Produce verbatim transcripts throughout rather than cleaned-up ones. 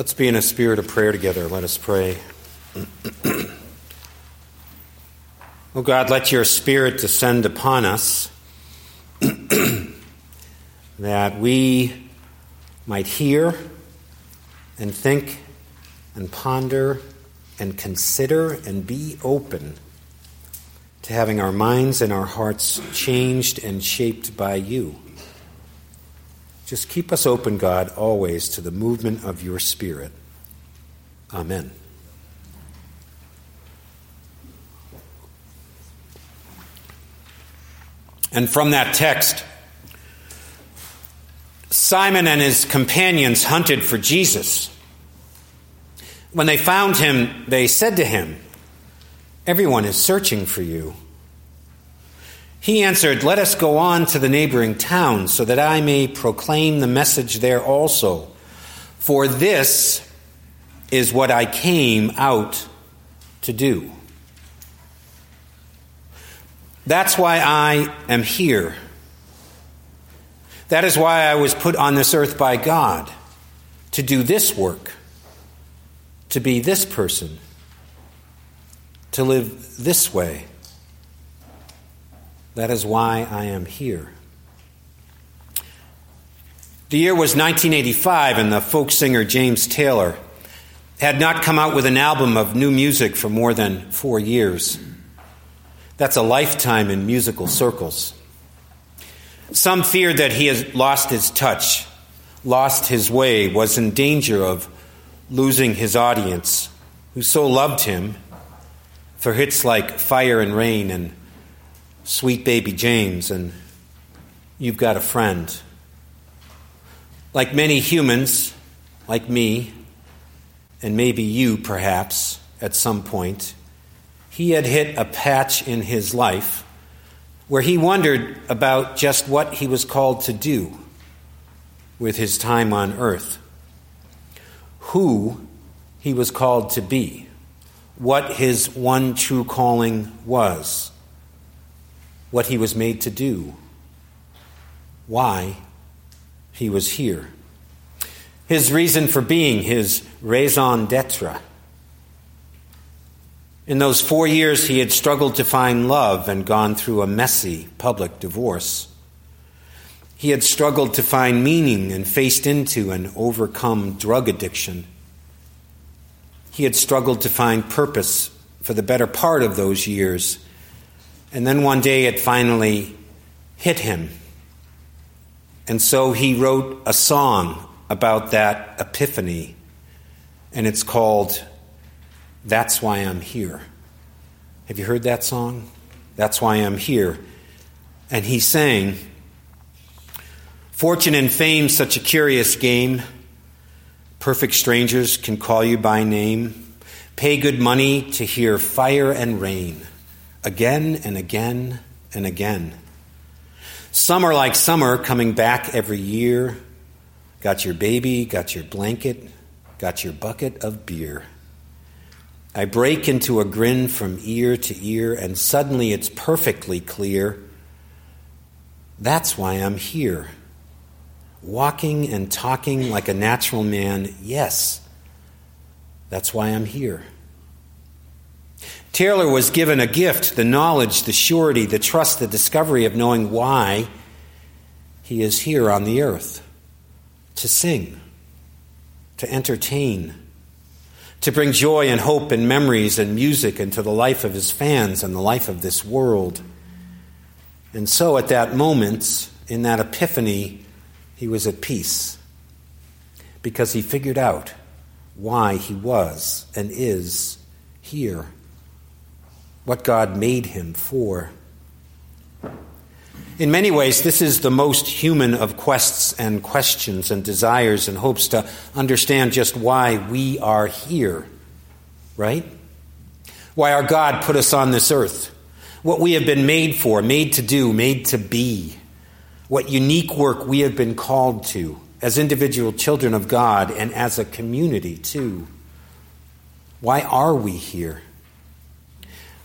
Let's be in a spirit of prayer together. Let us pray. Oh God, let your Spirit descend upon us that we might hear and think and ponder and consider and be open to having our minds and our hearts changed and shaped by you. Just keep us open, God, always to the movement of your Spirit. Amen. And from that text, Simon and his companions hunted for Jesus. When they found him, they said to him, "Everyone is searching for you." He answered, "Let us go on to the neighboring town so that I may proclaim the message there also. For this is what I came out to do." That's why I am here. That is why I was put on this earth by God, to do this work, to be this person, to live this way. That is why I am here. The year was nineteen eighty-five, and the folk singer James Taylor had not come out with an album of new music for more than four years. That's a lifetime in musical circles. Some feared that he had lost his touch, lost his way, was in danger of losing his audience, who so loved him for hits like Fire and Rain and Sweet Baby James and You've Got a Friend. Like many humans, like me, and maybe you perhaps at some point, he had hit a patch in his life where he wondered about just what he was called to do with his time on earth, who he was called to be, what his one true calling was, what he was made to do, why he was here, his reason for being, his raison d'etre. In those four years, he had struggled to find love and gone through a messy public divorce. He had struggled to find meaning and faced into and overcome drug addiction. He had struggled to find purpose for the better part of those years. And then one day it finally hit him. And so he wrote a song about that epiphany, and it's called "That's Why I'm Here." Have you heard that song? That's why I'm here. And he sang, "Fortune and fame, such a curious game. Perfect strangers can call you by name. Pay good money to hear fire and rain, again and again and again. Summer like summer, coming back every year. Got your baby, got your blanket, got your bucket of beer. I break into a grin from ear to ear, and suddenly it's perfectly clear. That's why I'm here. Walking and talking like a natural man, yes, that's why I'm here." Taylor was given a gift, the knowledge, the surety, the trust, the discovery of knowing why he is here on the earth, to sing, to entertain, to bring joy and hope and memories and music into the life of his fans and the life of this world. And so at that moment, in that epiphany, he was at peace because he figured out why he was and is here, what God made him for. In many ways, this is the most human of quests and questions and desires and hopes, to understand just why we are here, right? Why our God put us on this earth, what we have been made for, made to do, made to be, what unique work we have been called to as individual children of God and as a community too. Why are we here?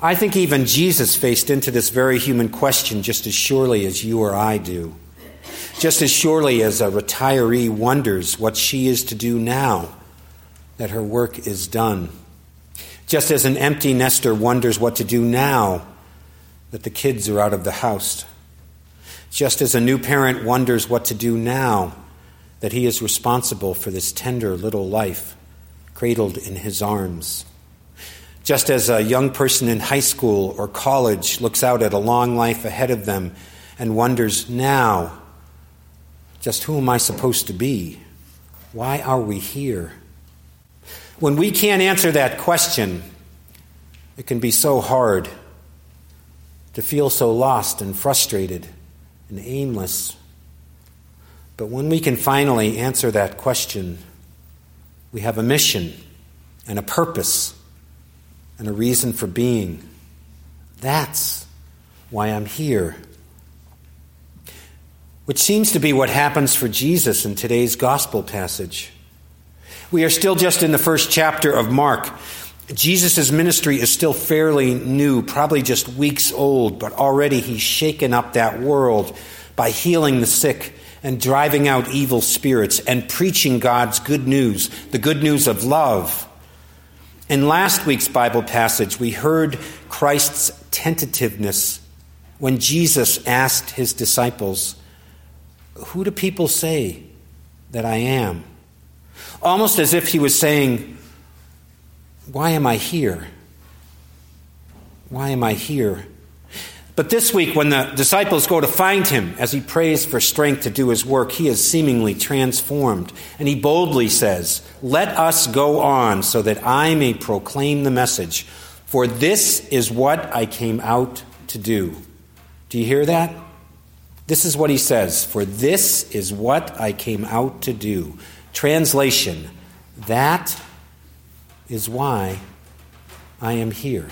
I think even Jesus faced into this very human question just as surely as you or I do, just as surely as a retiree wonders what she is to do now that her work is done. Just as an empty nester wonders what to do now that the kids are out of the house. Just as a new parent wonders what to do now that he is responsible for this tender little life cradled in his arms. Just as a young person in high school or college looks out at a long life ahead of them and wonders now, just who am I supposed to be? Why are we here? When we can't answer that question, it can be so hard to feel so lost and frustrated and aimless. But when we can finally answer that question, we have a mission and a purpose and a reason for being. That's why I'm here. Which seems to be what happens for Jesus in today's gospel passage. We are still just in the first chapter of Mark. Jesus' ministry is still fairly new, probably just weeks old, but already he's shaken up that world by healing the sick and driving out evil spirits and preaching God's good news, the good news of love. In last week's Bible passage, we heard Christ's tentativeness when Jesus asked his disciples, "Who do people say that I am?" Almost as if he was saying, "Why am I here? Why am I here?" But this week, when the disciples go to find him, as he prays for strength to do his work, he is seemingly transformed. And he boldly says, "Let us go on so that I may proclaim the message, for this is what I came out to do." Do you hear that? This is what he says, "For this is what I came out to do." Translation, that is why I am here.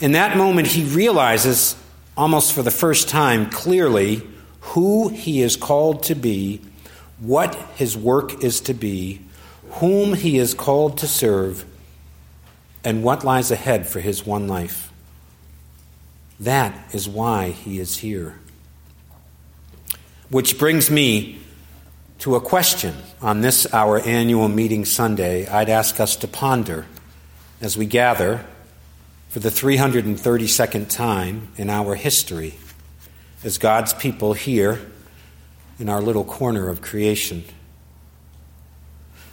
In that moment, he realizes, almost for the first time, clearly who he is called to be, what his work is to be, whom he is called to serve, and what lies ahead for his one life. That is why he is here. Which brings me to a question on this, our annual meeting Sunday, I'd ask us to ponder as we gather for the three hundred thirty-second time in our history as God's people here in our little corner of creation.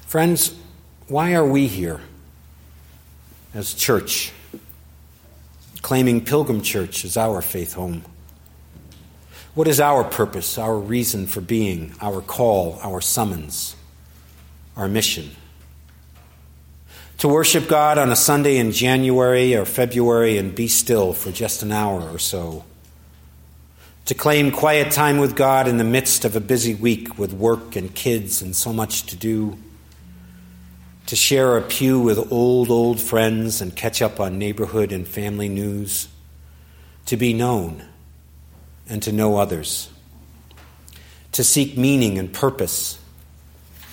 Friends, why are we here as church, claiming Pilgrim Church as our faith home? What is our purpose, our reason for being, our call, our summons, our mission? To worship God on a Sunday in January or February and be still for just an hour or so. To claim quiet time with God in the midst of a busy week with work and kids and so much to do. To share a pew with old, old friends and catch up on neighborhood and family news. To be known and to know others, to seek meaning and purpose,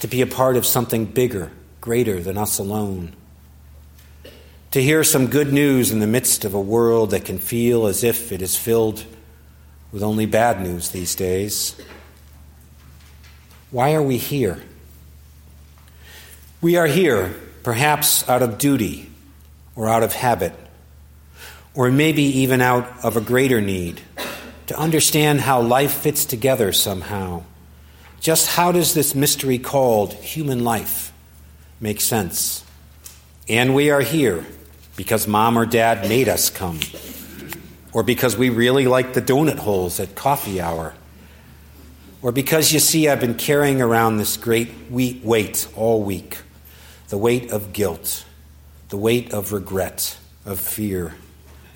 to be a part of something bigger, greater than us alone, to hear some good news in the midst of a world that can feel as if it is filled with only bad news these days. Why are we here? We are here, perhaps out of duty or out of habit, or maybe even out of a greater need, to understand how life fits together somehow. Just how does this mystery called human life make sense? And we are here because mom or dad made us come, or because we really like the donut holes at coffee hour, or because, you see, I've been carrying around this great weight all week, the weight of guilt, the weight of regret, of fear,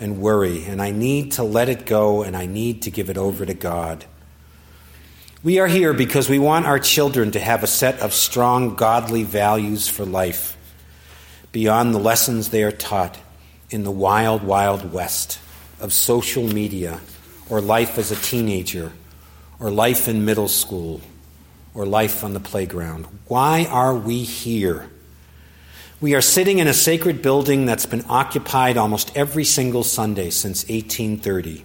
and worry, and I need to let it go, and I need to give it over to God. We are here because we want our children to have a set of strong, godly values for life beyond the lessons they are taught in the wild, wild west of social media, or life as a teenager, or life in middle school, or life on the playground. Why are we here? We are sitting in a sacred building that's been occupied almost every single Sunday since eighteen thirty.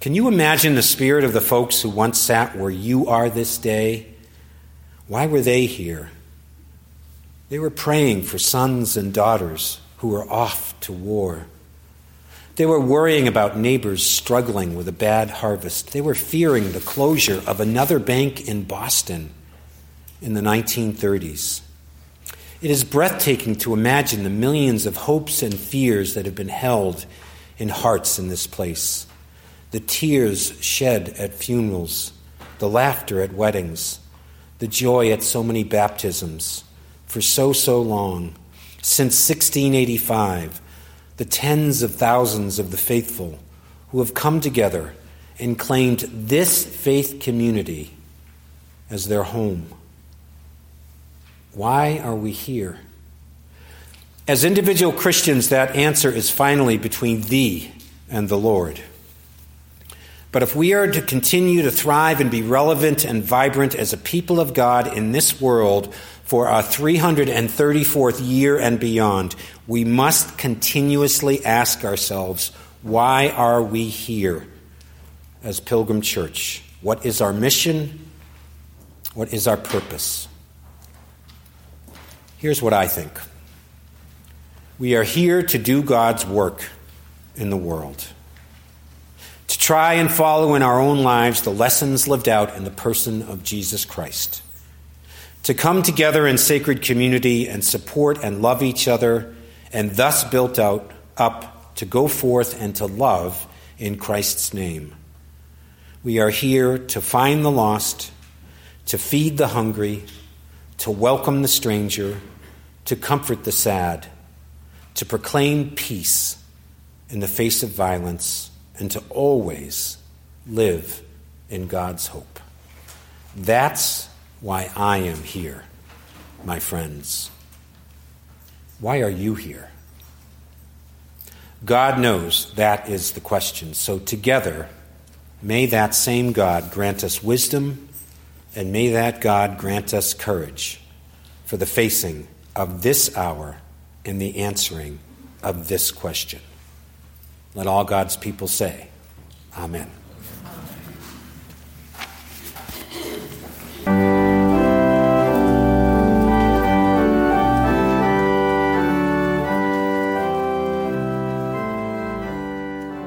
Can you imagine the spirit of the folks who once sat where you are this day? Why were they here? They were praying for sons and daughters who were off to war. They were worrying about neighbors struggling with a bad harvest. They were fearing the closure of another bank in Boston in the nineteen thirties. It is breathtaking to imagine the millions of hopes and fears that have been held in hearts in this place, the tears shed at funerals, the laughter at weddings, the joy at so many baptisms for so, so long, since sixteen eighty-five, the tens of thousands of the faithful who have come together and claimed this faith community as their home. Why are we here? As individual Christians, that answer is finally between thee and the Lord. But if we are to continue to thrive and be relevant and vibrant as a people of God in this world for our three hundred thirty-fourth year and beyond, we must continuously ask ourselves, why are we here as Pilgrim Church? What is our mission? What is our purpose? Here's what I think. We are here to do God's work in the world, to try and follow in our own lives the lessons lived out in the person of Jesus Christ, to come together in sacred community and support and love each other, and thus built out up to go forth and to love in Christ's name. We are here to find the lost, to feed the hungry, to welcome the stranger, to comfort the sad, to proclaim peace in the face of violence, and to always live in God's hope. That's why I am here, my friends. Why are you here? God knows that is the question. So together, may that same God grant us wisdom, and may that God grant us courage for the facing of this hour and the answering of this question. Let all God's people say, Amen.